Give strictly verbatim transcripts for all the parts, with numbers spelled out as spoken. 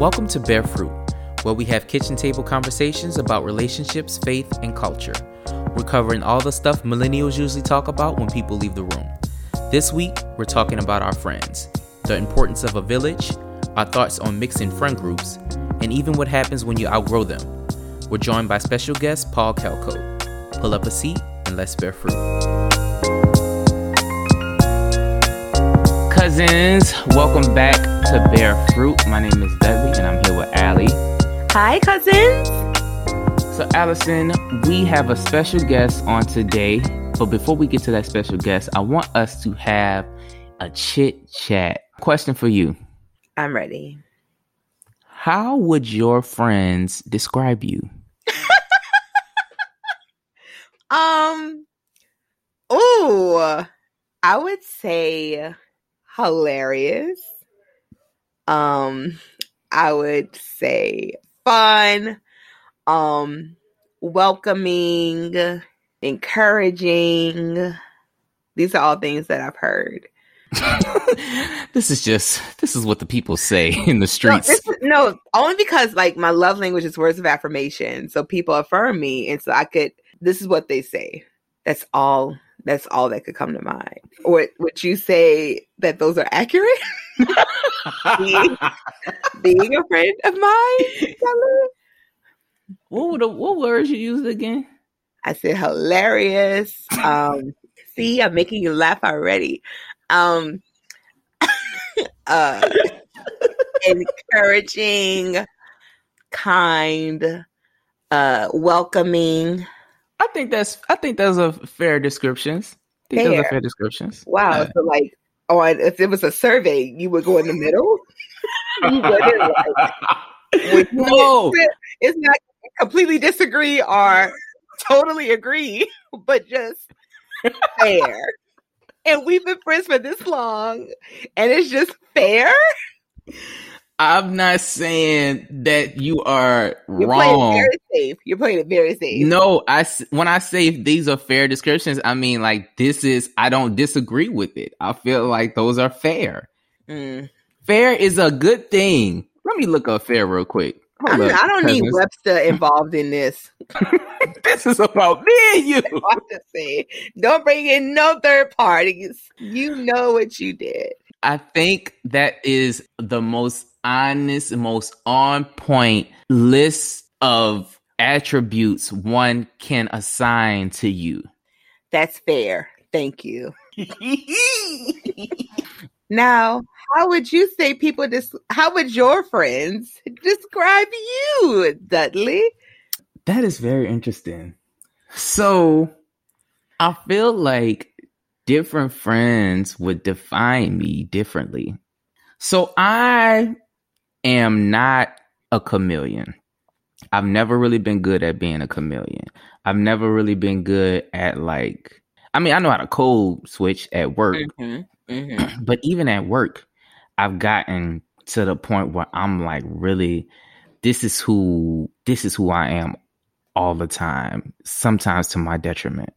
Welcome to Bear Fruit, where we have kitchen table conversations about relationships, faith, and culture. We're covering all the stuff millennials usually talk about when people leave the room. This week, we're talking about our friends, the importance of a village, our thoughts on mixing friend groups, and even what happens when you outgrow them. We're joined by special guest Paul Calcote. Pull up a seat and let's bear fruit. Cousins, welcome back to Bear Fruit. My name is Dudley and I'm here with Allie. Hi, cousins. So Allison, we have a special guest on today. But before we get to that special guest, I want us to have a chit chat. Question for you. I'm ready. How would your friends describe you? um, ooh, I would say hilarious. Um, I would say fun, um, welcoming, encouraging. These are all things that I've heard. This is just, this is what the people say in the streets. No, this, no, only because like my love language is words of affirmation. So people affirm me. And so I could, this is what they say. That's all, that's all that could come to mind. Or would you say that those are accurate? being, being a friend of mine? What were the, what words you used again? I said hilarious. Um, see, I'm making you laugh already. Um, uh, encouraging, kind, uh, welcoming. I think that's, I think those are fair descriptions. I think fair. Those are fair descriptions. Wow. Yeah. So like, oh, if it was a survey, you would go in the middle. You wouldn't like, would no, it, it's not completely disagree or totally agree, but just fair. And we've been friends for this long, and it's just fair. I'm not saying that you are You're wrong. You're playing it very safe. You're playing it very safe. No, I, when I say these are fair descriptions, I mean like this is, I don't disagree with it. I feel like those are fair. Mm. Fair is a good thing. Let me look up fair real quick. I, mean, I don't cousins. need Webster involved in this. This is about me and you. Say, don't bring in no third parties. You know what you did. I think that is the most honest, most on point list of attributes one can assign to you. That's fair. Thank you. Now, how would you say people, dis- how would your friends describe you, Dudley? That is very interesting. So I feel like different friends would define me differently. So I am not a chameleon. I've never really been good at being a chameleon. I've never really been good at like, I mean, I know how to code switch at work. Mm-hmm. Mm-hmm. But even at work, I've gotten to the point where I'm like, really, this is who this is who I am all the time, sometimes to my detriment.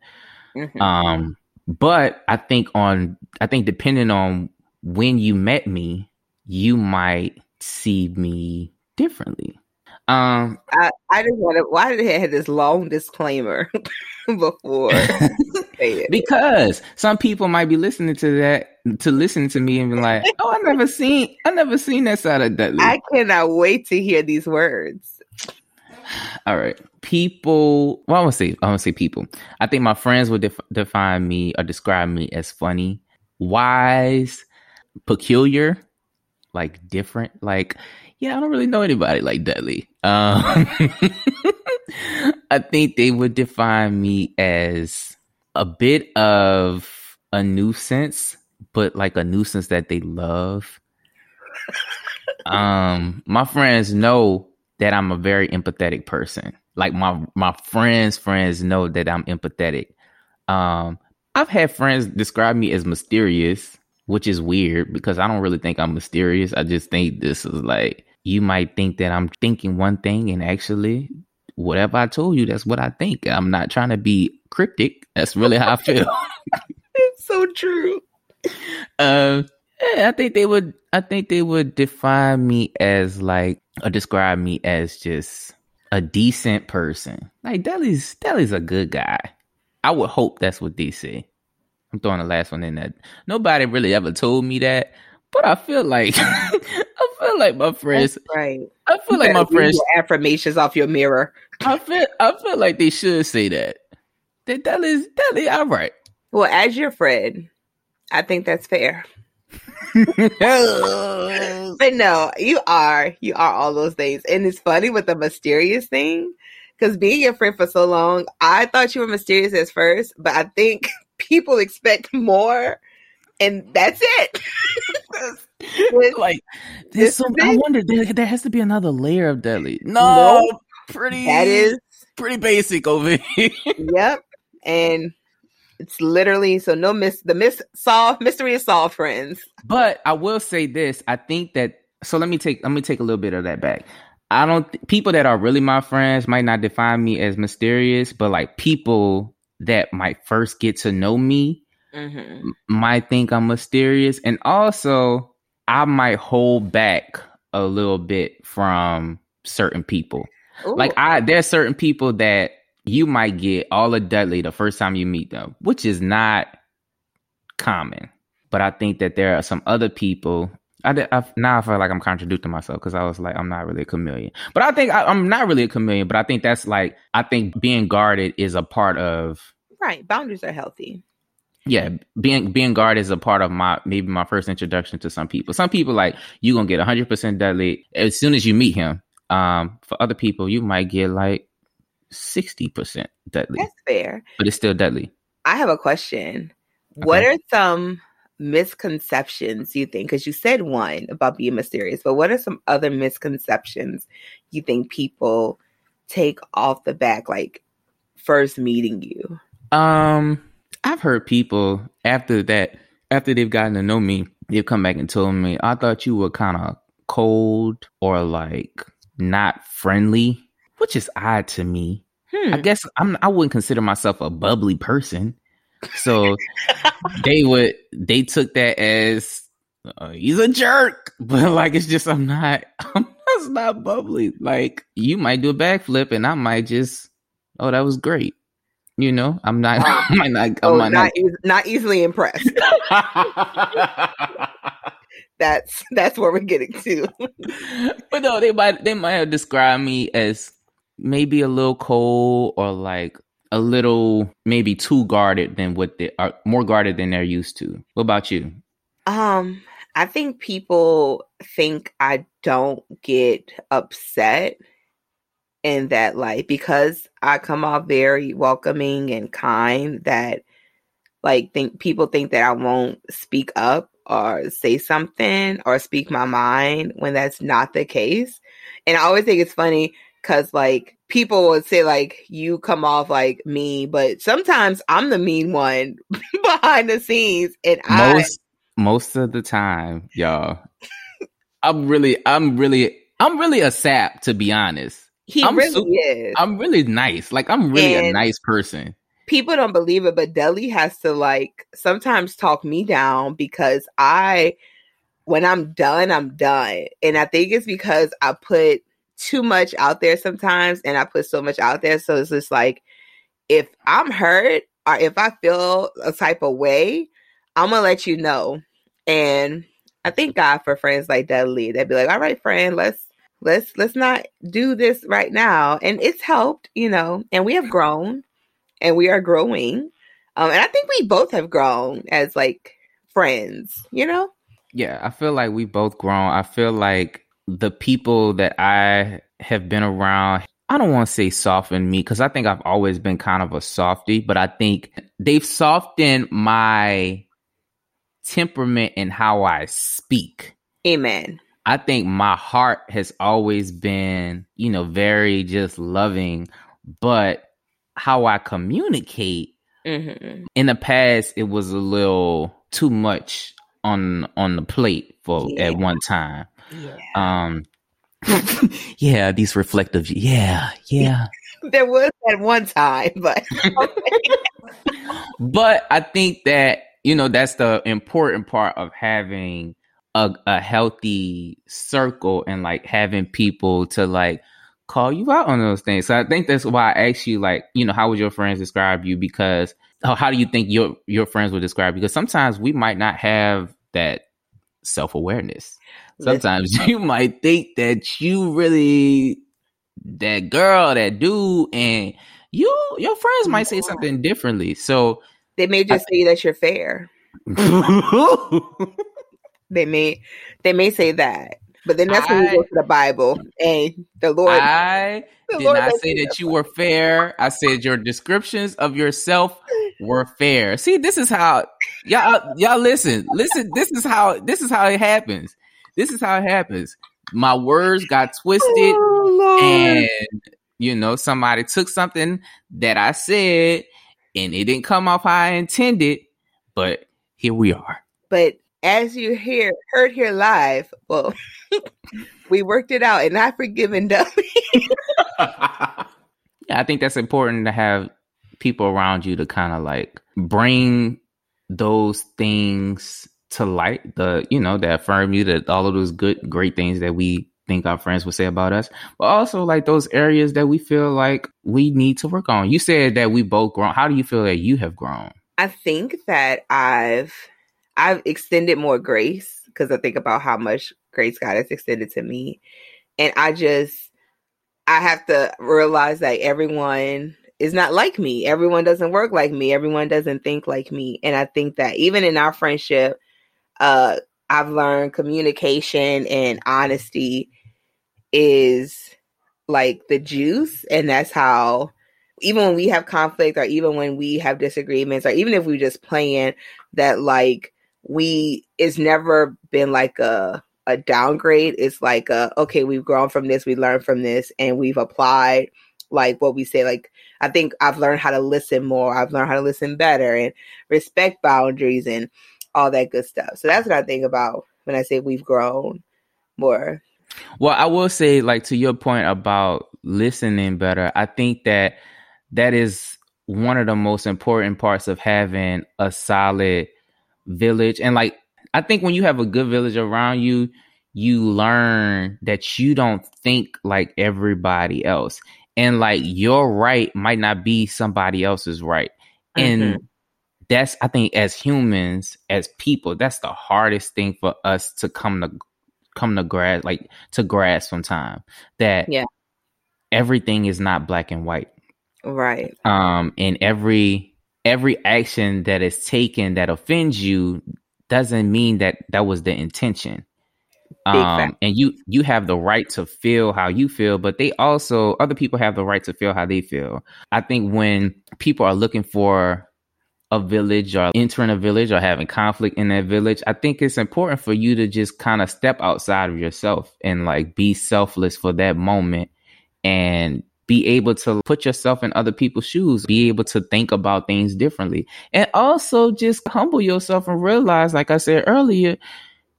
Mm-hmm. Um, but I think on I think depending on when you met me, you might see me differently. Um, I, I didn't want to. Why did I have this long disclaimer before? Because some people might be listening to that, to listen to me and be like, "Oh, I never seen, I never seen that side of Dudley." I cannot wait to hear these words. All right, people. Well, I want to say, I want to say, people. I think my friends would def- define me or describe me as funny, wise, peculiar, like different, like. Yeah, I don't really know anybody like Dudley. Um, I think they would define me as a bit of a nuisance, but like a nuisance that they love. Um, my friends know that I'm a very empathetic person. Like my my friends' friends know that I'm empathetic. Um, I've had friends describe me as mysterious, which is weird because I don't really think I'm mysterious. I just think this is like, you might think that I'm thinking one thing and actually whatever I told you, that's what I think. I'm not trying to be cryptic. That's really how I feel. It's so true. Um, yeah, I think they would, I think they would define me as like uh, described me as just a decent person. Like, Deli's, Deli's a good guy. I would hope that's what they say. I'm throwing the last one in there. Nobody really ever told me that, but I feel like I feel like my friends. That's right. I feel you like my friends. Affirmations off your mirror. I feel I feel like they should say that. That Deli's Deli, all right. Well, as your friend, I think that's fair. But no, you are you are all those things, and it's funny with the mysterious thing, because being your friend for so long, I thought you were mysterious at first, but I think people expect more, and that's it. With, like, there's so, I wonder there, there has to be another layer of Deli. No, no, pretty that is pretty basic over here. Yep, and. It's literally so no miss the miss solve mystery is solved, friends. But I will say this: I think that so. Let me take let me take a little bit of that back. I don't th- people that are really my friends might not define me as mysterious, but like people that might first get to know me mm-hmm. might think I'm mysterious, and also I might hold back a little bit from certain people. Ooh. Like I, there's certain people that. You might get all of Dudley the first time you meet them, which is not common. But I think that there are some other people. I, did, I now I feel like I'm contradicting myself because I was like, I'm not really a chameleon. But I think I, I'm not really a chameleon. But I think that's like I think being guarded is a part of. Right. Boundaries are healthy. Yeah. Being being guarded is a part of my maybe my first introduction to some people. Some people like you're going to get one hundred percent Dudley as soon as you meet him. Um, for other people, you might get like. sixty percent Dudley. That's fair. But it's still Dudley. I have a question. Okay. What are some misconceptions you think? Because you said one about being mysterious, but what are some other misconceptions you think people take off the back, like first meeting you? Um, I've heard people after that, after they've gotten to know me, they've come back and told me, I thought you were kind of cold or like not friendly. Which is odd to me. Hmm. I guess I'm, I wouldn't consider myself a bubbly person. So they would, they took that as uh, he's a jerk, but like, it's just, I'm not, I'm just not bubbly. Like you might do a backflip and I might just, oh, that was great. You know, I'm not, I might not, oh, I might not, not, not easily impressed. That's, that's where we're getting to. But no, they might, they might have described me as, maybe a little cold or like a little maybe too guarded than what they are, more guarded than they're used to. What about you? Um, I think people think I don't get upset in that light because I come off very welcoming and kind that like think people think that I won't speak up or say something or speak my mind when that's not the case. And I always think it's funny because, like, people would say, like, you come off, like, mean. But sometimes I'm the mean one behind the scenes. And most, I... Most of the time, y'all, I'm really, I'm really, I'm really a sap, to be honest. He I'm really so, is. I'm really nice. Like, I'm really and a nice person. People don't believe it, but Deli has to, like, sometimes talk me down because I, when I'm done, I'm done. And I think it's because I put... too much out there sometimes, and I put so much out there, so it's just like if I'm hurt or if I feel a type of way, I'm gonna let you know. And I thank God for friends like Dudley that'd be like, all right, friend, let's let's let's not do this right now. And it's helped, you know, and we have grown and we are growing. Um, and I think we both have grown as like friends, you know? Yeah, I feel like we both grown. I feel like the people that I have been around, I don't want to say soften me because I think I've always been kind of a softie, but I think they've softened my temperament and how I speak. Amen. I think my heart has always been, you know, very just loving, but how I communicate mm-hmm. in the past, it was a little too much on on the plate for yeah. at one time. Yeah. Um, yeah, these reflective. Yeah, yeah. There was at one time, but but I think that you know that's the important part of having a, a healthy circle and like having people to like call you out on those things. So I think that's why I asked you, like, you know, how would your friends describe you? Because how, how do you think your your friends would describe you? Because sometimes we might not have that self-awareness. Sometimes you might think that you really that girl, that dude, and you your friends might say something differently. So they may just I, say that you're fair. They may they may say that. But then that's I, when we go to the Bible and the Lord. I the did Lord not say that you were fair. I said your descriptions of yourself were fair. See, this is how y'all y'all listen. Listen, this is how this is how it happens. This is how it happens. My words got twisted, oh, and you know, somebody took something that I said and it didn't come off how I intended, but here we are. But as you hear, heard here live, well, we worked it out and I forgive and dumb. Yeah, I think that's important to have people around you to kind of like bring those things to light, the, you know, that affirm you, that all of those good, great things that we think our friends would say about us, but also like those areas that we feel like we need to work on. You said that we both grown. How do you feel that you have grown? I think that I've I've extended more grace, because I think about how much grace God has extended to me. And I just, I have to realize that everyone is not like me. Everyone doesn't work like me. Everyone doesn't think like me. And I think that even in our friendship, uh, I've learned communication and honesty is like the juice. And that's how, even when we have conflict or even when we have disagreements or even if we just playing, that like, we, it's never been like a, a downgrade. It's like, a, okay, we've grown from this, we learned from this, and we've applied like what we say. Like, I think I've learned how to listen more. I've learned how to listen better and respect boundaries and all that good stuff. So that's what I think about when I say we've grown more. Well, I will say, like, to your point about listening better, I think that that is one of the most important parts of having a solid village. And like, I think when you have a good village around you, you learn that you don't think like everybody else, and like your right might not be somebody else's right. Mm-hmm. And that's, I think, as humans, as people, that's the hardest thing for us to come to come to grasp, like to grasp sometime, that yeah, everything is not black and white, right? Um, and every Every action that is taken that offends you doesn't mean that that was the intention. Um, and you you have the right to feel how you feel, but they also, other people have the right to feel how they feel. I think when people are looking for a village or entering a village or having conflict in that village, I think it's important for you to just kind of step outside of yourself and like be selfless for that moment and be able to put yourself in other people's shoes, be able to think about things differently. And also just humble yourself and realize, like I said earlier,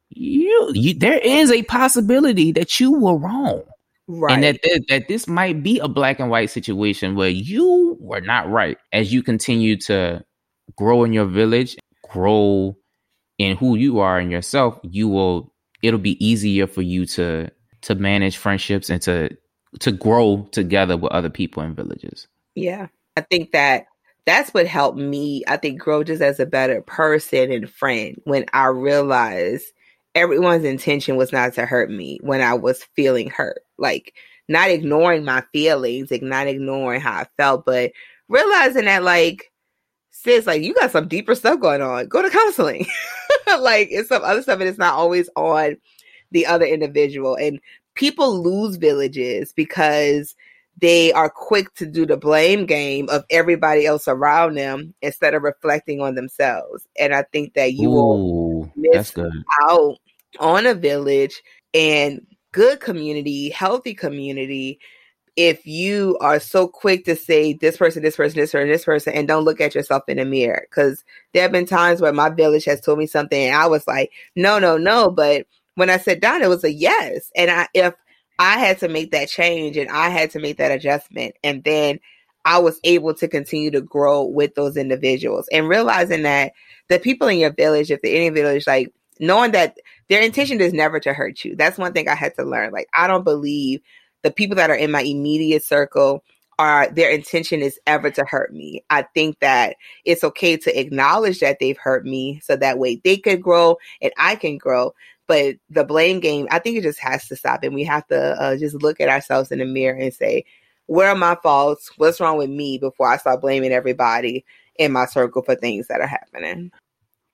you, you there is a possibility that you were wrong. Right. And that, th- that this might be a black and white situation where you were not right. As you continue to grow in your village, grow in who you are and yourself, you will, it'll be easier for you to, to manage friendships and to, to grow together with other people in villages. Yeah. I think that that's what helped me, I think, grow just as a better person and friend, when I realized everyone's intention was not to hurt me when I was feeling hurt. Like, not ignoring my feelings, like not ignoring how I felt, but realizing that, like, sis, like, you got some deeper stuff going on. Go to counseling. Like, it's some other stuff, and it's not always on the other individual. And people lose villages because they are quick to do the blame game of everybody else around them instead of reflecting on themselves. And I think that you Ooh, will miss out on a village and good community, healthy community, if you are so quick to say this person, this person, this person, this person, and don't look at yourself in the mirror. Because there have been times where my village has told me something and I was like, no, no, no. But when I sat down, it was a yes. And I, if I had to make that change and I had to make that adjustment, and then I was able to continue to grow with those individuals, and realizing that the people in your village, if they're in your village, like, knowing that their intention is never to hurt you. That's one thing I had to learn. Like, I don't believe the people that are in my immediate circle are, their intention is ever to hurt me. I think that it's okay to acknowledge that they've hurt me so that way they could grow and I can grow. But the blame game, I think it just has to stop. And we have to uh, just look at ourselves in the mirror and say, where are my faults? What's wrong with me before I start blaming everybody in my circle for things that are happening?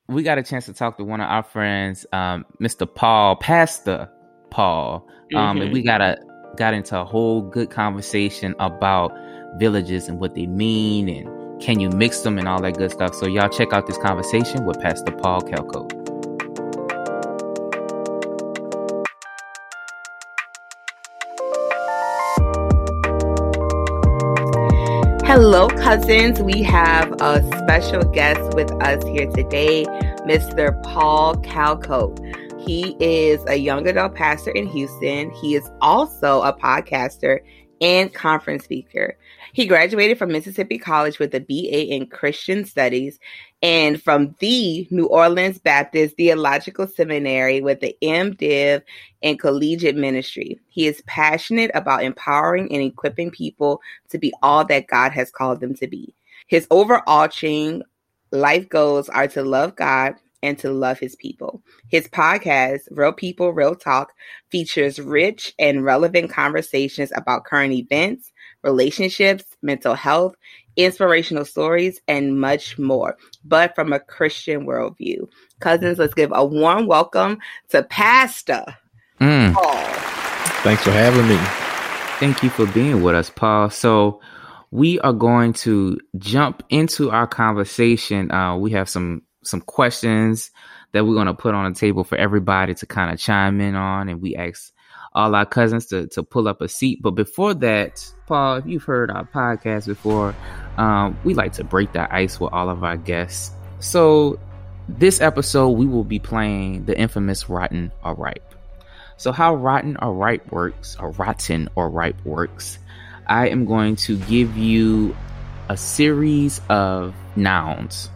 We got a chance to talk to one of our friends, um, Mister Paul, Pastor Paul. Um, mm-hmm. And we got a got into a whole good conversation about villages and what they mean and can you mix them and all that good stuff. So y'all check out this conversation with Pastor Paul Calcote. Hello, cousins. We have a special guest with us here today, Mister Paul Calcote. He is a young adult pastor in Houston. He is also a podcaster and conference speaker. He graduated from Mississippi College with a B A in Christian Studies and from the New Orleans Baptist Theological Seminary with the MDiv in Collegiate Ministry. He is passionate about empowering and equipping people to be all that God has called them to be. His overarching life goals are to love God and to love his people. His podcast, Real People, Real Talk, features rich and relevant conversations about current events, relationships, mental health, inspirational stories, and much more, but from a Christian worldview. Cousins, let's give a warm welcome to Pastor mm. Paul. Thanks for having me. Thank you for being with us, Paul. So we are going to jump into our conversation. Uh, we have some some questions that we're going to put on the table for everybody to kind of chime in on, and we ask all our cousins to, to pull up a seat. But before that, Paul, if you've heard our podcast before, um, we like to break the ice with all of our guests. So this episode, we will be playing the infamous Rotten or Ripe. So how Rotten or Ripe works, or Rotten or Ripe works, I am going to give you a series of nouns,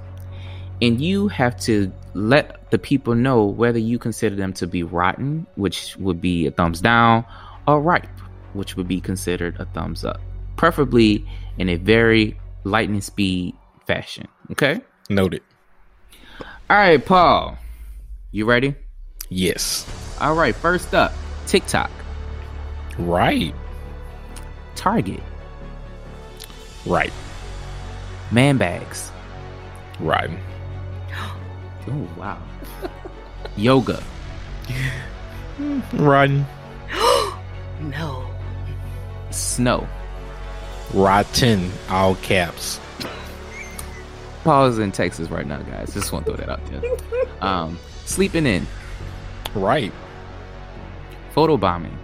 and you have to let the people know whether you consider them to be rotten, which would be a thumbs down, or ripe, which would be considered a thumbs up, preferably in a very lightning speed fashion. Okay? Noted. All right, Paul. You ready? Yes. All right. First up, TikTok. Right. Target. Right. Man bags. Right. Oh, wow. Yoga. Rotten. No. Snow. Rotten. All caps. Paul's in Texas right now, guys. Just want to throw that out there. Um, sleeping in. Right. Photo bombing.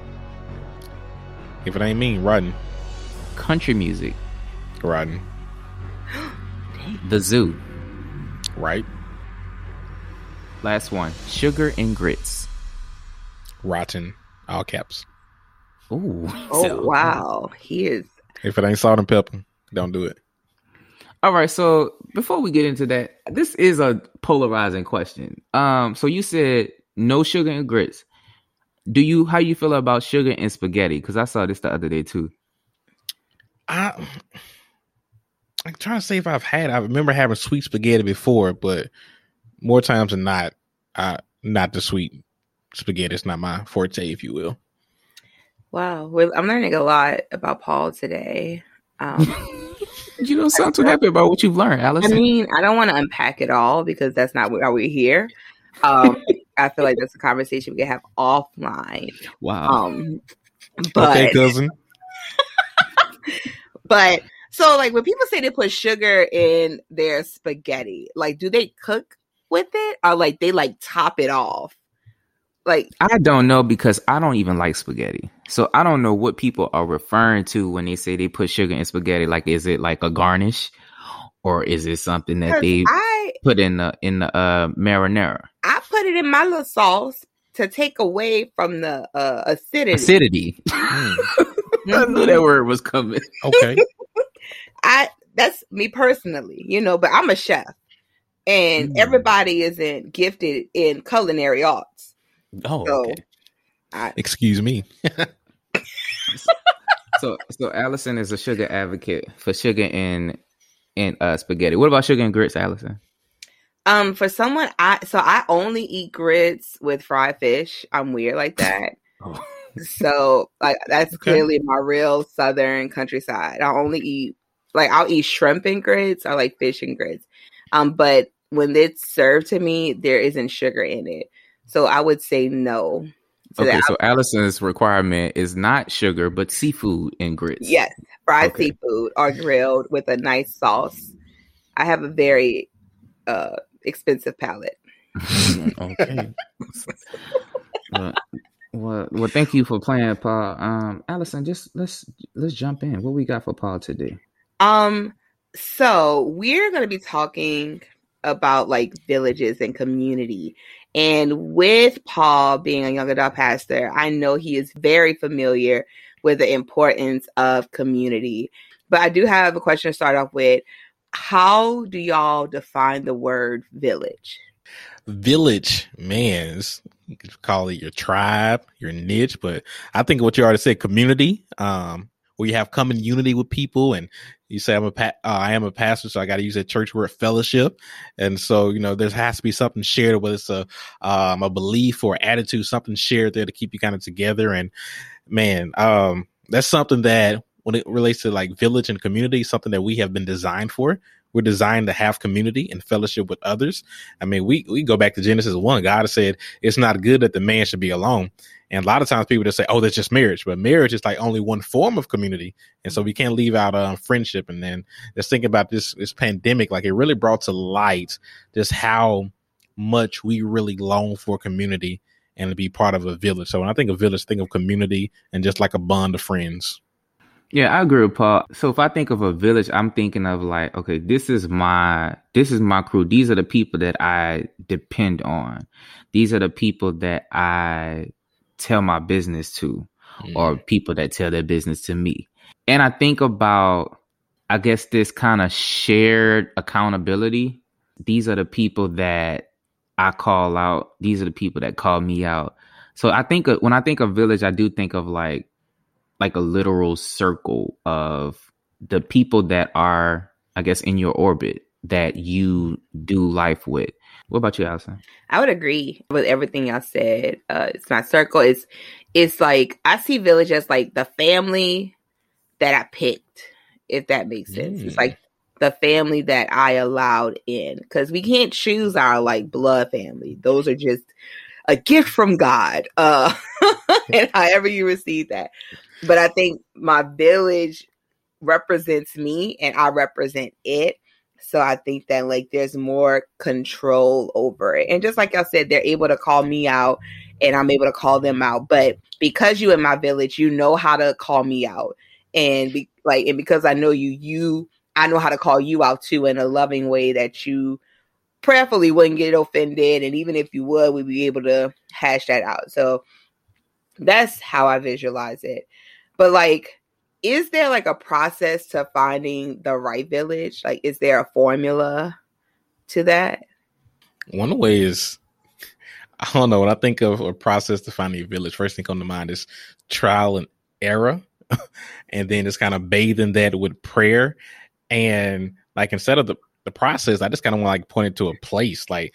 If it ain't me, rotten. Country music. Rotten. The zoo. Right. Last one. Sugar and grits. Rotten. All caps. Ooh. Oh, so, wow. He is. If it ain't salt and pepper, don't do it. All right. So before we get into that, this is a polarizing question. Um. So you said no sugar and grits. Do you, how you feel about sugar and spaghetti? Because I saw this the other day too. I... I'm trying to say if I've had, I remember having sweet spaghetti before, but more times than not, I, not the sweet spaghetti. It's not my forte, if you will. Wow. Well, I'm learning a lot about Paul today. Um, you don't sound too happy about what you've learned, Allison. I mean, I don't want to unpack it all because that's not why we're here. Um, I feel like that's a conversation we can have offline. Wow. Um, but, okay, cousin. But... So, like, when people say they put sugar in their spaghetti, like, do they cook with it? Or, like, they, like, top it off? Like, I don't know because I don't even like spaghetti. So, I don't know what people are referring to when they say they put sugar in spaghetti. Like, is it, like, a garnish? Or is it something that they I, put in the, in the uh, marinara? I put it in my little sauce to take away from the uh, acidity. Acidity. Mm. I knew that word was coming. Okay. I that's me personally, you know, but I'm a chef. and mm. everybody isn't gifted in culinary arts. Oh, so okay. I, excuse me. so, so Allison is a sugar advocate for sugar and and uh, spaghetti. What about sugar and grits, Allison? Um, for someone, I so I only eat grits with fried fish. I'm weird like that. oh. So, like, that's okay. Clearly my real southern countryside. I only eat like I'll eat shrimp and grits. I like fish and grits. Um, but when it's served to me, there isn't sugar in it. So I would say no. So okay, so Allison's requirement is not sugar, but seafood and grits. Yes, fried okay. seafood or grilled with a nice sauce. I have a very uh, expensive palate. okay. well, well, well, thank you for playing, Paul. Um, Allison, just let's let's jump in. What we got for Paul today? Um, so we're going to be talking about like villages and community. And with Paul being a young adult pastor, I know he is very familiar with the importance of community. But I do have a question to start off with. How do y'all define the word village? Village, man, you could call it your tribe, your niche. But I think what you already said, community, um, where you have common unity with people. And you say, I'm a pa- uh, I am a pastor, so I got to use that church word fellowship. And so, you know, there has to be something shared, whether it's a, um, a belief or attitude, something shared there to keep you kind of together. And man, um, that's something that when it relates to like village and community, something that we have been designed for. We're designed to have community and fellowship with others. I mean, we, we go back to Genesis one. God said, it's not good that the man should be alone. And a lot of times people just say, oh, that's just marriage. But marriage is like only one form of community. And so we can't leave out um, friendship. And then just think about this, this pandemic, like it really brought to light just how much we really long for community and to be part of a village. So when I think of village, think of community and just like a bond of friends. Yeah, I agree with Paul. So if I think of a village, I'm thinking of like, okay, this is my this is my crew. These are the people that I depend on. These are the people that I tell my business to, mm. or people that tell their business to me. And I think about, I guess, this kind of shared accountability. These are the people that I call out. These are the people that call me out. So I think when I think of village, I do think of like, like a literal circle of the people that are, I guess, in your orbit that you do life with. What about you, Allison? I would agree with everything y'all said. Uh, it's my circle. It's, it's like, I see village as like the family that I picked, if that makes sense. Mm. It's like the family that I allowed in, because we can't choose our like blood family. Those are just a gift from God, uh, and however you receive that. But I think my village represents me and I represent it. So I think that like there's more control over it. And just like y'all said, they're able to call me out and I'm able to call them out. But because you in my village, you know how to call me out. And be, like, and because I know you, you, I know how to call you out too in a loving way that you prayerfully wouldn't get offended. And even if you would, we'd be able to hash that out. So that's how I visualize it. But like, is there like a process to finding the right village? Like, is there a formula to that? One way is, I don't know, when I think of a process to finding a village, first thing comes to mind is trial and error. And then just kind of bathing that with prayer. And like, instead of the, the process, I just kind of want to like point it to a place. Like,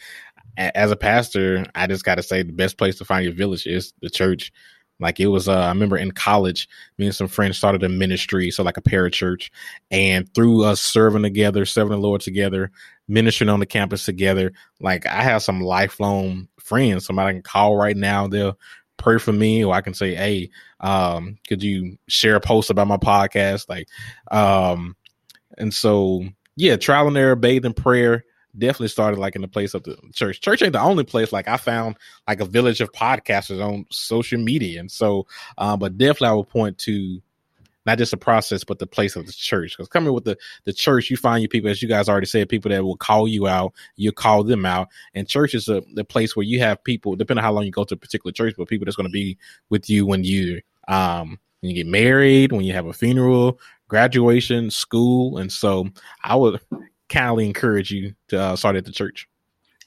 as a pastor, I just got to say the best place to find your village is the church. Like it was, uh, I remember in college, me and some friends started a ministry. So like a parachurch, and through us serving together, serving the Lord together, ministering on the campus together. Like I have some lifelong friends, somebody I can call right now. They'll pray for me, or I can say, hey, um, could you share a post about my podcast? Like, um, and so, yeah, trial and error, bathe in prayer. Definitely started like in the place of the church. Church ain't the only place. Like I found like a village of podcasters on social media. And so, uh, but definitely I would point to not just the process, but the place of the church. Because coming with the, the church, you find your people, as you guys already said, people that will call you out, you call them out. And church is a, the place where you have people, depending on how long you go to a particular church, but people that's going to be with you when you, um, when you get married, when you have a funeral, graduation, school. And so I would kindly encourage you to uh, start at the church.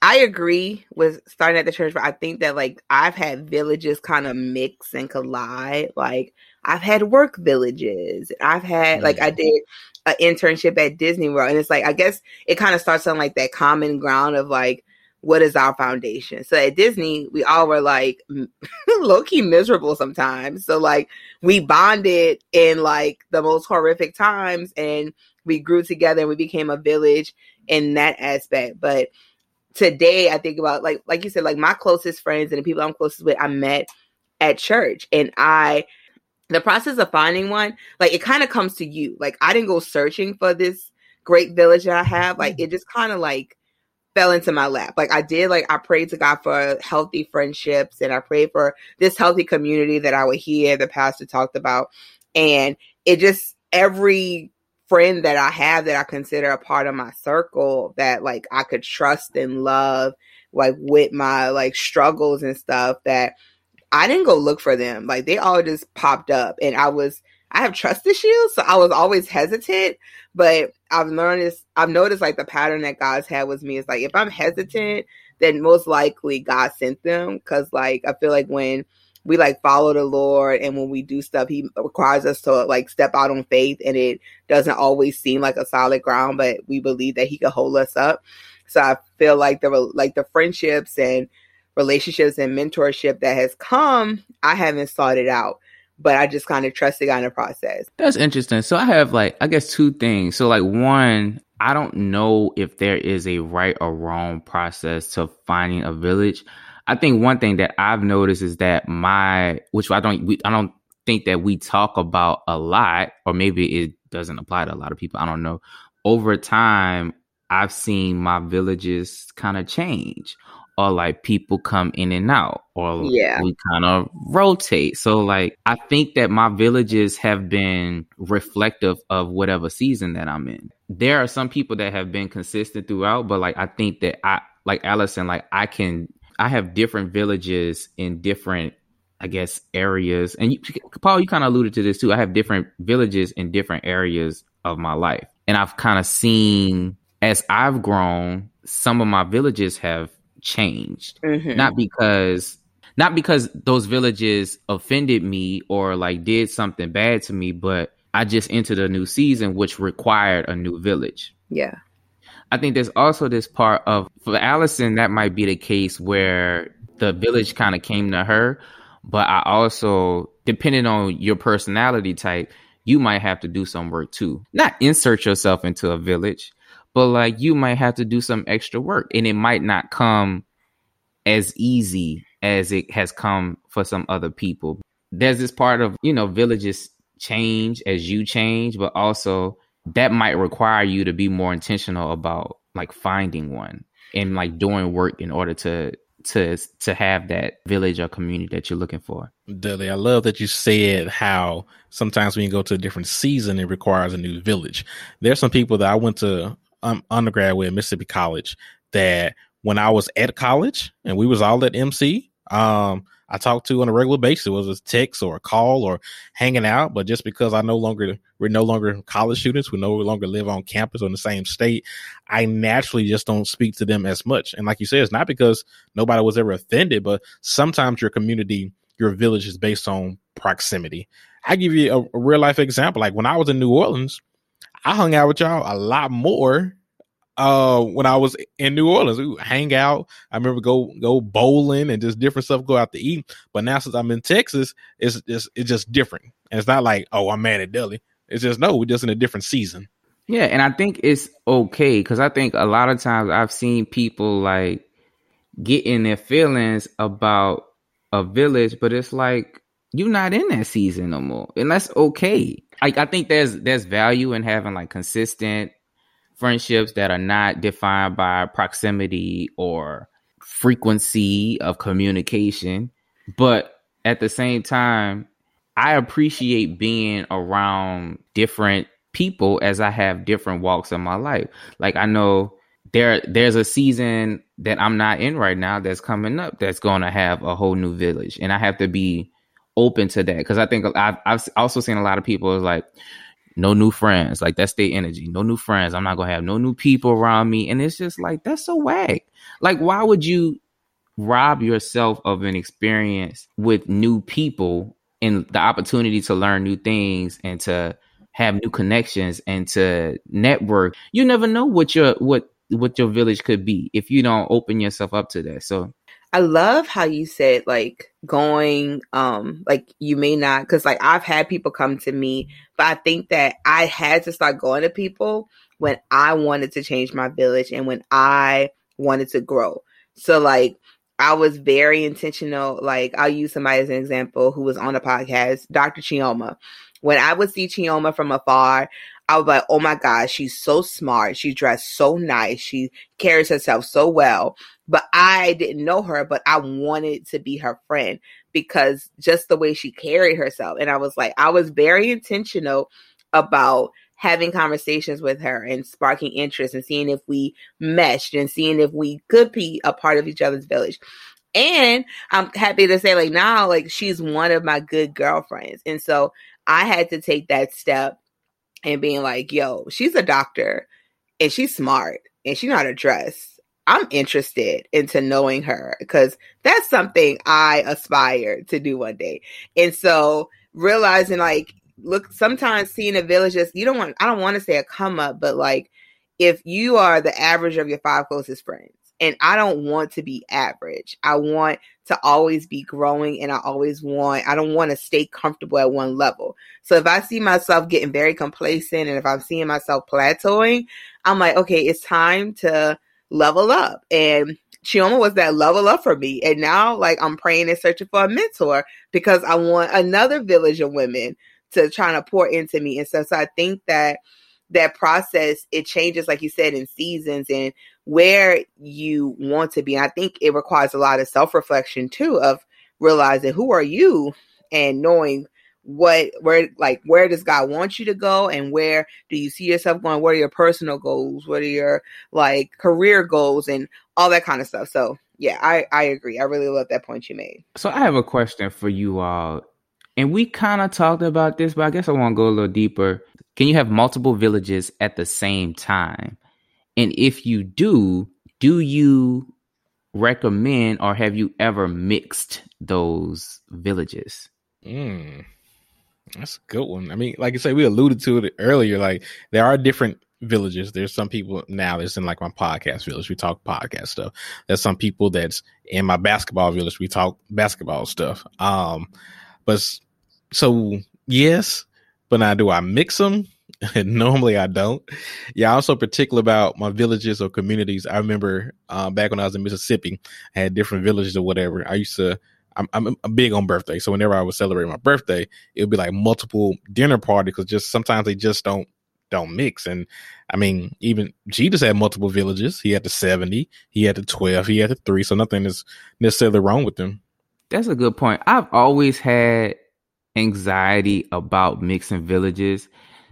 I agree with starting at the church, but I think that, like, I've had villages kind of mix and collide. Like, I've had work villages. I've had, like, I did an internship at Disney World. And it's like, I guess it kind of starts on, like, that common ground of, like, what is our foundation? So at Disney, we all were, like, low-key miserable sometimes. So, like, we bonded in, like, the most horrific times, and we grew together and we became a village in that aspect. But today, I think about, like, like you said, like, my closest friends and the people I'm closest with, I met at church. And I, the process of finding one, like, it kind of comes to you. Like, I didn't go searching for this great village that I have. Like, it just kind of, like, fell into my lap. Like, I did, like, I prayed to God for healthy friendships, and I prayed for this healthy community that I would hear the pastor talked about. And it just, every friend that I have that I consider a part of my circle that, like, I could trust and love, like, with my, like, struggles and stuff, that I didn't go look for them. Like, they all just popped up, and I was, I have trust issues, so I was always hesitant, but I've learned this, I've noticed, like, the pattern that God's had with me is, like, if I'm hesitant, then most likely God sent them. Cause, like, I feel like when we, like, follow the Lord, and when we do stuff, he requires us to, like, step out on faith, and it doesn't always seem like a solid ground, but we believe that he can hold us up. So I feel like the, like the friendships and relationships and mentorship that has come, I haven't sought it out, but I just kind of trusted God in the process. That's interesting. So I have, like, I guess two things. So, like, one, I don't know if there is a right or wrong process to finding a village. I think one thing that I've noticed is that my, which I don't, we, I don't think that we talk about a lot, or maybe it doesn't apply to a lot of people. I don't know. Over time, I've seen my villages kind of change, or, like, people come in and out, or yeah. we kind of rotate. So, like, I think that my villages have been reflective of whatever season that I'm in. There are some people that have been consistent throughout, but, like, I think that I, like Allison, like, I can, I have different villages in different, I guess, areas. And you, Paul, you kind of alluded to this too. I have different villages in different areas of my life. And I've kind of seen, as I've grown, some of my villages have changed. Mm-hmm. Not because, not because those villages offended me or, like, did something bad to me, but I just entered a new season, which required a new village. Yeah. I think there's also this part of, for Allison, that might be the case where the village kind of came to her, but I also, depending on your personality type, you might have to do some work too. Not insert yourself into a village, but, like, you might have to do some extra work, and it might not come as easy as it has come for some other people. There's this part of, you know, villages change as you change, but also that might require you to be more intentional about, like, finding one and, like, doing work in order to to to have that village or community that you're looking for. Dudley, I love that you said how sometimes when you go to a different season, it requires a new village. There's some people that I went to um, undergrad with at Mississippi College that when I was at college and we was all at M C, um, I talked to on a regular basis. It was a text or a call or hanging out. But just because I no longer, we're no longer college students, we no longer live on campus or in the same state, I naturally just don't speak to them as much. And like you said, it's not because nobody was ever offended, but sometimes your community, your village is based on proximity. I give you a, a real life example. Like when I was in New Orleans, I hung out with y'all a lot more Uh, when I was in New Orleans. We would hang out. I remember go go bowling and just different stuff, go out to eat. But now since I'm in Texas, it's it's, it's just different. And it's not like, oh, I'm mad at Dudley. It's just, no, we're just in a different season. Yeah, and I think it's okay, because I think a lot of times I've seen people, like, get in their feelings about a village, but it's like, you're not in that season no more. And that's okay. Like, I think there's there's value in having, like, consistent friendships that are not defined by proximity or frequency of communication. But at the same time, I appreciate being around different people as I have different walks in my life. Like, I know there there's a season that I'm not in right now that's coming up that's going to have a whole new village. And I have to be open to that, because I think I've, I've also seen a lot of people like, no new friends. Like, that's their energy. No new friends. I'm not going to have no new people around me. And it's just like, that's so whack. Like, why would you rob yourself of an experience with new people and the opportunity to learn new things and to have new connections and to network? You never know what your, what, what your village could be if you don't open yourself up to that. So I love how you said, like, going, um, like, you may not, because, like, I've had people come to me, but I think that I had to start going to people when I wanted to change my village and when I wanted to grow. So, like, I was very intentional. Like, I'll use somebody as an example who was on the podcast, Doctor Chioma. When I would see Chioma from afar, I was like, oh my God, she's so smart. She's dressed so nice. She carries herself so well. But I didn't know her, but I wanted to be her friend because just the way she carried herself. And I was like, I was very intentional about having conversations with her and sparking interest and seeing if we meshed and seeing if we could be a part of each other's village. And I'm happy to say, like, now, like, she's one of my good girlfriends. And so I had to take that step and being like, yo, she's a doctor and she's smart and she knows how to dress. I'm interested into knowing her because that's something I aspire to do one day. And so realizing, like, look, sometimes seeing a village, just, you don't want, I don't want to say a come up, but, like, if you are the average of your five closest friends, and I don't want to be average. I want to always be growing, and I always want, I don't want to stay comfortable at one level. So if I see myself getting very complacent and if I'm seeing myself plateauing, I'm like, okay, it's time to level up. And Chioma was that level up for me. And now, like, I'm praying and searching for a mentor because I want another village of women to try to pour into me. And so, so I think that that process, it changes, like you said, in seasons and where you want to be. And I think it requires a lot of self-reflection too, of realizing who are you and knowing what, where, like, where does God want you to go and where do you see yourself going? What are your personal goals? What are your, like, career goals and all that kind of stuff? So yeah, I, I agree. I really love that point you made. So I have a question for you all. And we kind of talked about this, but I guess I want to go a little deeper. Can you have multiple villages at the same time? And if you do, do you recommend or have you ever mixed those villages? Mm, that's a good one. I mean, like I said, we alluded to it earlier. Like, there are different villages. There's some people now that's in, like, my podcast village. We talk podcast stuff. There's some people that's in my basketball village. We talk basketball stuff. Um, but so, yes, but now do I mix them? Normally I don't. Yeah, I'm also particular about my villages or communities. I remember uh, back when I was in Mississippi, I had different villages or whatever. I used to, I'm, I'm big on birthday. So whenever I would celebrate my birthday, it would be like multiple dinner parties because just sometimes they just don't don't mix. And I mean, even Jesus had multiple villages. He had the seventy, he had the twelve, he had the three. So nothing is necessarily wrong with them. That's a good point. I've always had anxiety about mixing villages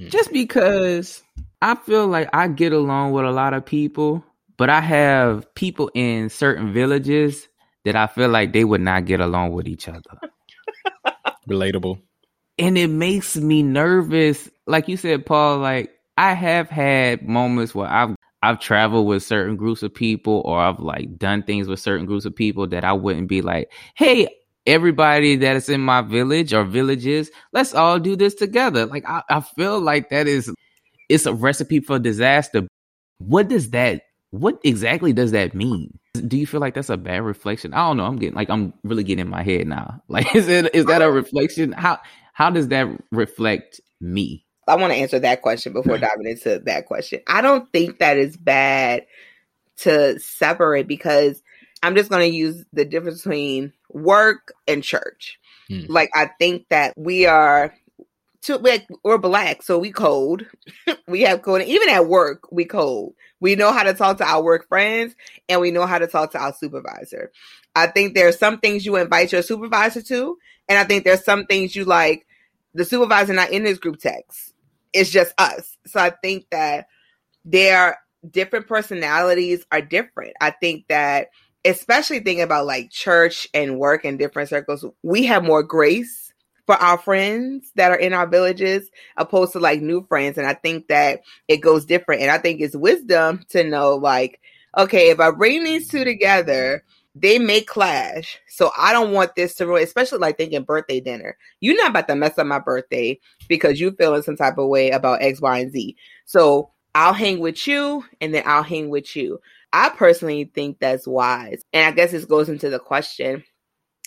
just because I feel like I get along with a lot of people, but I have people in certain villages that I feel like they would not get along with each other. Relatable. And it makes me nervous. Like you said, Paul, like, I have had moments where I've I've traveled with certain groups of people, or I've, like, done things with certain groups of people that I wouldn't be like, hey, everybody that is in my village or villages, let's all do this together. Like, I, I feel like that is, it's a recipe for disaster. What does that, what exactly does that mean? Do you feel like that's a bad reflection? I don't know. I'm getting, like, I'm really getting in my head now. Like, is it, is that a reflection? How, how does that reflect me? I want to answer that question before diving into that question. I don't think that it's bad to separate, because I'm just going to use the difference between work and church. Hmm. Like, I think that we are too, like, we're Black, so we code. We have code. Even at work, we code. We know how to talk to our work friends, and we know how to talk to our supervisor. I think there are some things you invite your supervisor to, and I think there's some things you, like, the supervisor not in this group text. It's just us. So I think that their different personalities are different. I think that, especially thinking about, like, church and work in different circles, we have more grace for our friends that are in our villages, opposed to like new friends. And I think that it goes different. And I think it's wisdom to know, like, okay, if I bring these two together, they may clash. So I don't want this to ruin, especially like thinking birthday dinner. You're not about to mess up my birthday because you feeling some type of way about X, Y, and Z. So I'll hang with you and then I'll hang with you. I personally think that's wise. And I guess this goes into the question.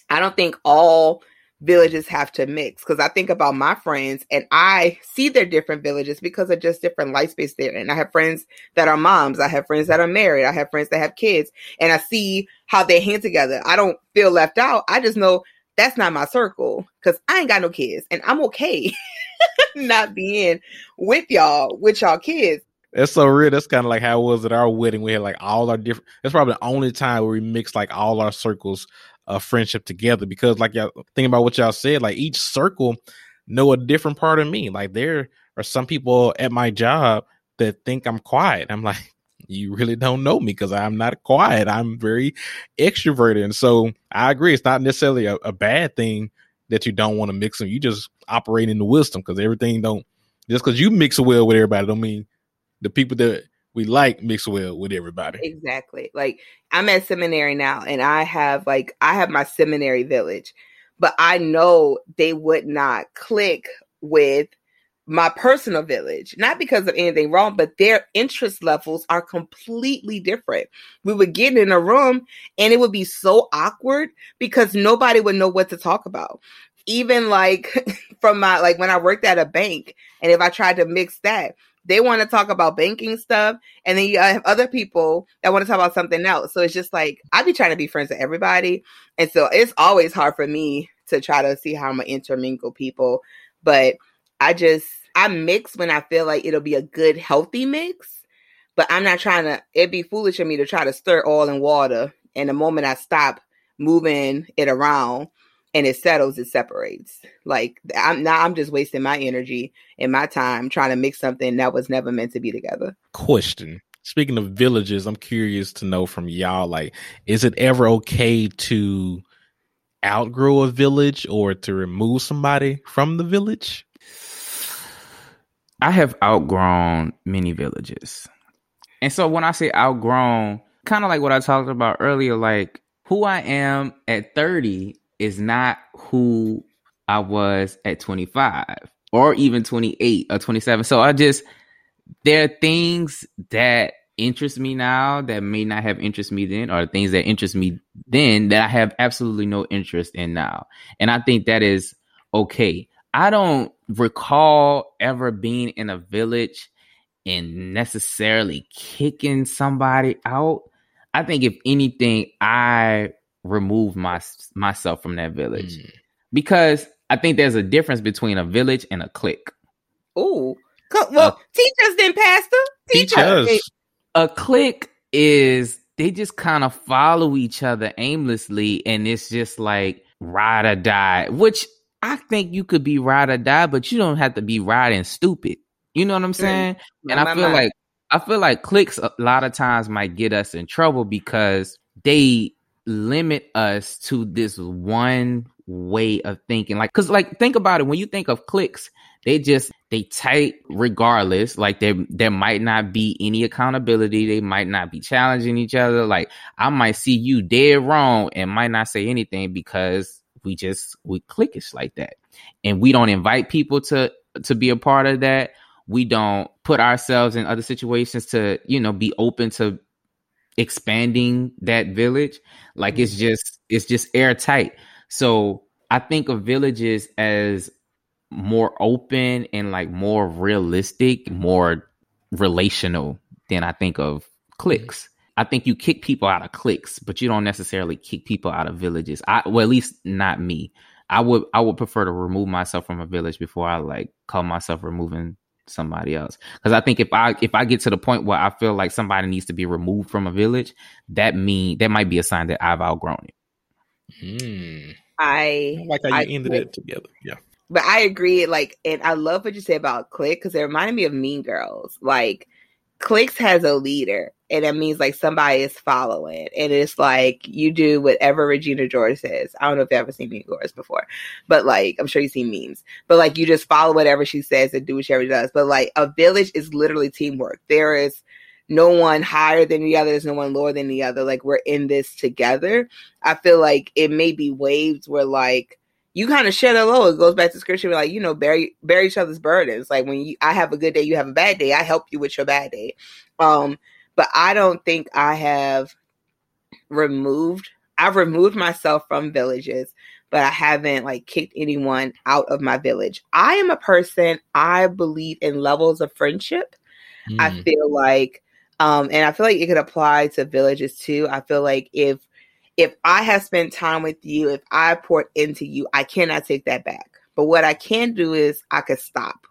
I don't think all villages have to mix, because I think about my friends and I see their different villages because of just different life space there. And I have friends that are moms. I have friends that are married. I have friends that have kids, and I see how they hang together. I don't feel left out. I just know that's not my circle because I ain't got no kids, and I'm okay not being with y'all, with y'all kids. That's so real. That's kind of like how it was at our wedding. We had like all our different, that's probably the only time where we mixed like all our circles of friendship together, because like y'all think about what y'all said, like each circle know a different part of me. Like there are some people at my job that think I'm quiet. I'm like, you really don't know me because I'm not quiet. I'm very extroverted. And so I agree. It's not necessarily a, a bad thing that you don't want to mix them. You just operate in the wisdom, because everything don't, just because you mix well with everybody don't mean the people that we like mix well with everybody. Exactly. Like I'm at seminary now, and I have like, I have my seminary village, but I know they would not click with my personal village, not because of anything wrong, but their interest levels are completely different. We would get in a room and it would be so awkward because nobody would know what to talk about. Even like from my, like when I worked at a bank, and if I tried to mix that, they want to talk about banking stuff, and then you have other people that want to talk about something else. So it's just like, I be trying to be friends with everybody. And so it's always hard for me to try to see how I'm going to intermingle people. But I just, I mix when I feel like it'll be a good, healthy mix. But I'm not trying to, it'd be foolish of me to try to stir oil and water. And the moment I stop moving it around and it settles, it separates. Like I'm now I'm just wasting my energy and my time trying to mix something that was never meant to be together. Question. Speaking of villages, I'm curious to know from y'all, like, is it ever okay to outgrow a village or to remove somebody from the village? I have outgrown many villages. And so when I say outgrown, kind of like what I talked about earlier, like who I am at thirty is not who I was at twenty-five or even twenty-eight or twenty-seven. So I just, there are things that interest me now that may not have interest me then, or things that interest me then that I have absolutely no interest in now. And I think that is okay. I don't recall ever being in a village and necessarily kicking somebody out. I think if anything, I remove my, myself from that village mm. because I think there's a difference between a village and a clique. Oh, well, uh, teach us then, Pastor. Teach, teach us. us. A clique is they just kind of follow each other aimlessly, and it's just like ride or die, which I think you could be ride or die, but you don't have to be riding stupid. You know what I'm saying? Mm. And I feel mind. like I feel like cliques a lot of times might get us in trouble because they limit us to this one way of thinking. Like, because like think about it, when you think of cliques, they just they tight regardless. Like there there might not be any accountability, they might not be challenging each other. Like I might see you dead wrong and might not say anything because we just we cliquish like that, and we don't invite people to to be a part of that. We don't put ourselves in other situations to, you know, be open to expanding that village. Like it's just it's just airtight. So I think of villages as more open and like more realistic, more relational than I think of cliques. I think you kick people out of cliques, but you don't necessarily kick people out of villages. I well at least not me. I would I would prefer to remove myself from a village before I like call myself removing somebody else, because I think if I if I get to the point where I feel like somebody needs to be removed from a village, that mean that might be a sign that I've outgrown it. Mm. I, I like how I, you ended I, it together, yeah. But I agree, like, and I love what you say about clique because it reminded me of Mean Girls. Like, cliques has a leader, And that means like somebody is following. And it's like you do whatever Regina George says. I don't know if you've ever seen Regina George before, but like I'm sure you've seen memes. But like you just follow whatever she says and do whatever she does. But like a village is literally teamwork. There is no one higher than the other. There's no one lower than the other. Like we're in this together. I feel like it may be waves where like you kind of share the load. It goes back to scripture, like, you know, bear, bear each other's burdens. Like when you, I have a good day, you have a bad day. I help you with your bad day. Um, But I don't think I have removed, I've removed myself from villages, but I haven't like kicked anyone out of my village. I am a person, I believe in levels of friendship. Mm. I feel like, um, and I feel like it could apply to villages too. I feel like if, if I have spent time with you, if I poured into you, I cannot take that back. But what I can do is I could stop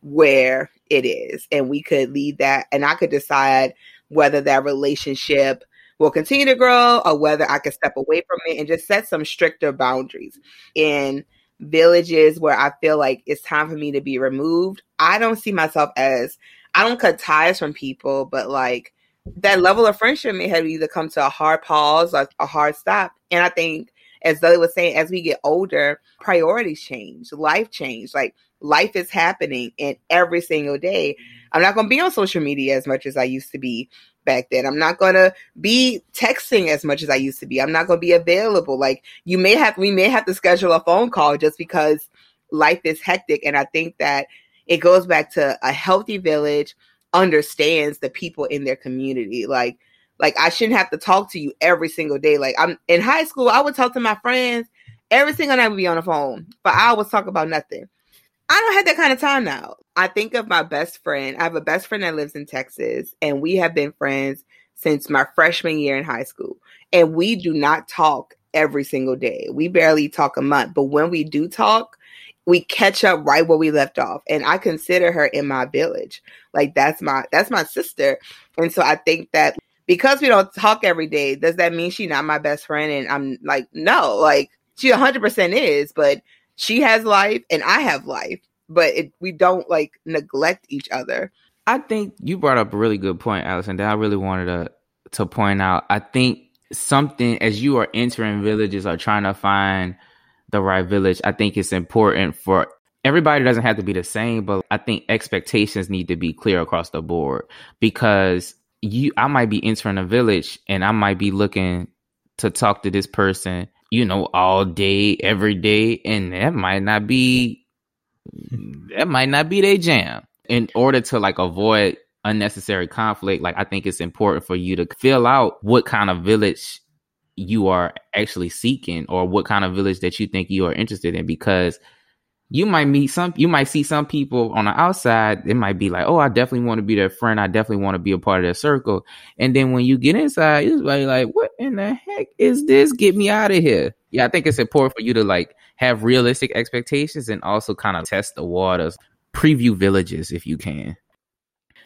where it is and we could leave that, and I could decide whether that relationship will continue to grow or whether I can step away from it and just set some stricter boundaries. In villages where I feel like it's time for me to be removed, I don't see myself as, I don't cut ties from people, but like that level of friendship may have either come to a hard pause or a hard stop. And I think, as Zoe was saying, as we get older, priorities change, life change, like life is happening and every single day. I'm not going to be on social media as much as I used to be back then. I'm not going to be texting as much as I used to be. I'm not going to be available. Like you may have, we may have to schedule a phone call just because life is hectic. And I think that it goes back to a healthy village understands the people in their community. Like, like I shouldn't have to talk to you every single day. Like I'm in high school, I would talk to my friends every single night. We'd be on the phone for hours, talk about nothing. I don't have that kind of time now. I think of my best friend. I have a best friend that lives in Texas, and we have been friends since my freshman year in high school. And we do not talk every single day. We barely talk a month. But when we do talk, we catch up right where we left off. And I consider her in my village. Like that's my that's my sister. And so I think that because we don't talk every day, does that mean she's not my best friend? And I'm like, no, like she one hundred percent is, but she has life and I have life, but it, we don't like neglect each other. I think you brought up a really good point, Allison, that I really wanted to to point out. I think something as you are entering villages or trying to find the right village, I think it's important for everybody doesn't have to be the same, but I think expectations need to be clear across the board because you, I might be entering a village and I might be looking to talk to this person, you know, all day, every day. And that might not be, that might not be their jam. In order to like avoid unnecessary conflict, like I think it's important for you to fill out what kind of village you are actually seeking or what kind of village that you think you are interested in, because you might meet some, you might see some people on the outside. It might be like, oh, I definitely want to be their friend. I definitely want to be a part of their circle. And then when you get inside, it's like, what in the heck is this? Get me out of here. Yeah, I think it's important for you to like have realistic expectations and also kind of test the waters, preview villages if you can.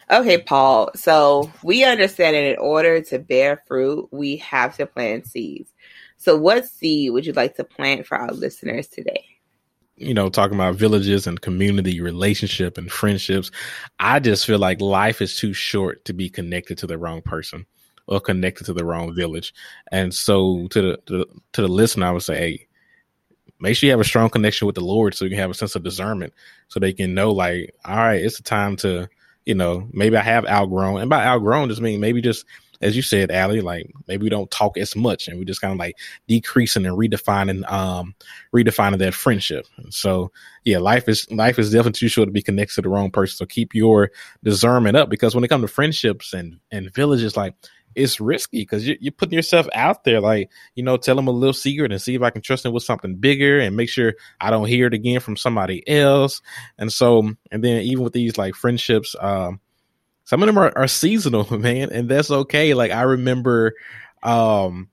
Okay, Paul. So we understand that in order to bear fruit, we have to plant seeds. So what seed would you like to plant for our listeners today? You know, talking about villages and community relationship and friendships, I just feel like life is too short to be connected to the wrong person or connected to the wrong village. And so to the, to the, to the listener, I would say, hey, make sure you have a strong connection with the Lord so you can have a sense of discernment so they can know like, all right, it's the time to, you know, maybe I have outgrown. And by outgrown just mean maybe just, as you said, Allie, like maybe we don't talk as much and we just kind of like decreasing and redefining, um, redefining that friendship. So yeah, life is, life is definitely too short to be connected to the wrong person. So keep your discernment up, because when it comes to friendships and, and villages, like it's risky because you, you're putting yourself out there. Like, you know, tell them a little secret and see if I can trust them with something bigger and make sure I don't hear it again from somebody else. And so, and then even with these like friendships, um, some of them are, are seasonal, man, and that's okay. Like I remember, um,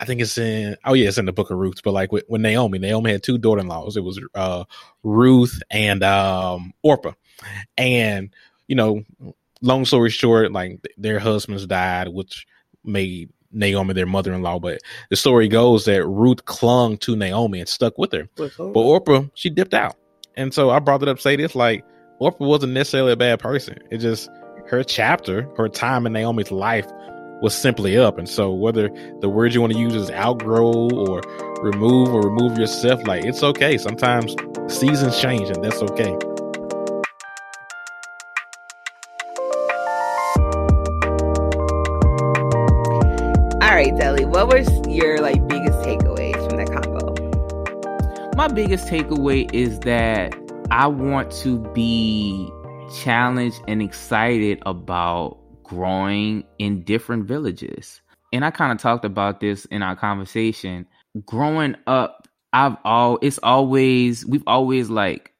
I think it's in, oh yeah, it's in the Book of Ruth, but like with, with Naomi, Naomi had two daughter-in-laws. It was uh, Ruth and um, Orpah. And, you know, long story short, like th- their husbands died, which made Naomi their mother-in-law. But the story goes that Ruth clung to Naomi and stuck with her. But Orpah, she dipped out. And so I brought it up, say this, like Orpah wasn't necessarily a bad person. It just... her chapter, her time in Naomi's life was simply up. And so whether the word you want to use is outgrow or remove or remove yourself, like, it's okay. Sometimes seasons change, and that's okay. All right, Deli, what was your like biggest takeaways from that convo? My biggest takeaway is that I want to be challenged and excited about growing in different villages. And I kind of talked about this in our conversation. Growing up, I've all it's always we've always like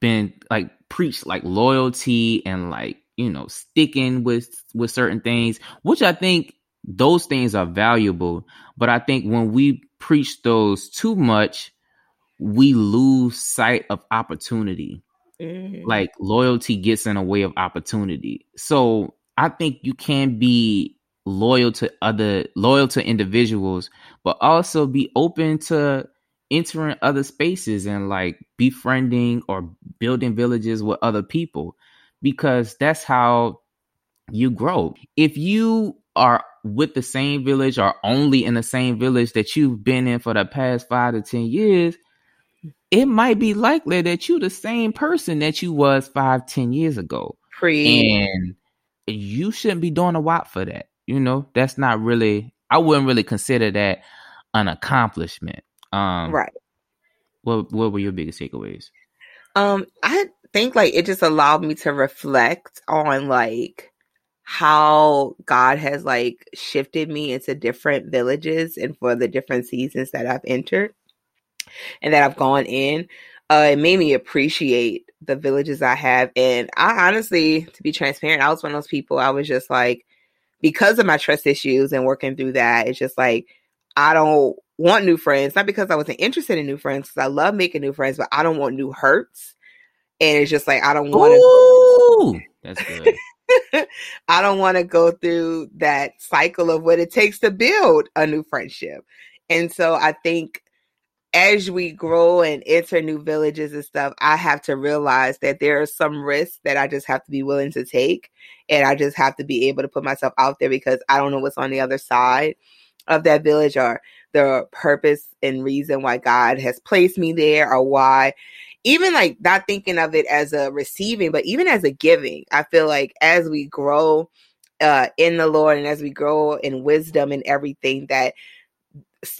been like preached like loyalty and like, you know, sticking with with certain things, which I think those things are valuable. But I think when we preach those too much, we lose sight of opportunity. Mm-hmm. Like loyalty gets in the way of opportunity. So I think you can be loyal to other, loyal to individuals, but also be open to entering other spaces and like befriending or building villages with other people, because that's how you grow. If you are with the same village or only in the same village that you've been in for the past five to ten years, it might be likely that you're the same person that you was five, ten years ago. Pre- and you shouldn't be doing a lot for that. You know, that's not really, I wouldn't really consider that an accomplishment. Um, right. What What were your biggest takeaways? Um, I think like it just allowed me to reflect on like how God has like shifted me into different villages and for the different seasons that I've entered and that I've gone in. Uh, it made me appreciate the villages I have. And I honestly, to be transparent, I was one of those people. I was just like, because of my trust issues and working through that, it's just like, I don't want new friends. Not because I wasn't interested in new friends, because I love making new friends, but I don't want new hurts. And it's just like, I don't want to. That's good. I don't want to go through that cycle of what it takes to build a new friendship. And so I think as we grow and enter new villages and stuff, I have to realize that there are some risks that I just have to be willing to take. And I just have to be able to put myself out there, because I don't know what's on the other side of that village or the purpose and reason why God has placed me there, or why, even like not thinking of it as a receiving, but even as a giving. I feel like as we grow uh, in the Lord and as we grow in wisdom and everything, that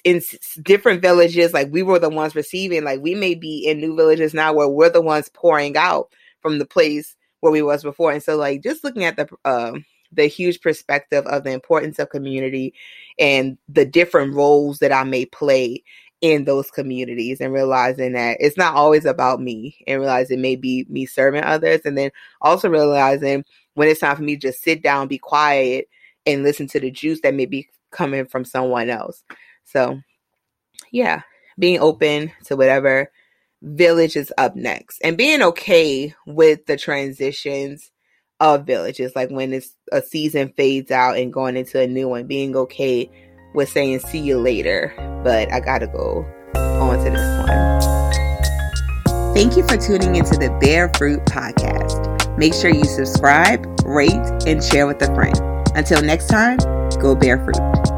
in different villages, like we were the ones receiving, like we may be in new villages now where we're the ones pouring out from the place where we was before. And so like just looking at the uh, the huge perspective of the importance of community and the different roles that I may play in those communities, and realizing that it's not always about me, and realizing it may be me serving others, and then also realizing when it's time for me to just sit down, be quiet, and listen to the juice that may be coming from someone else. So, yeah, being open to whatever village is up next, and being okay with the transitions of villages, like when it's a season fades out and going into a new one, being okay with saying, see you later, but I gotta go on to this one. Thank you for tuning into the Bear Fruit Podcast. Make sure you subscribe, rate, and share with a friend. Until next time, go bear fruit.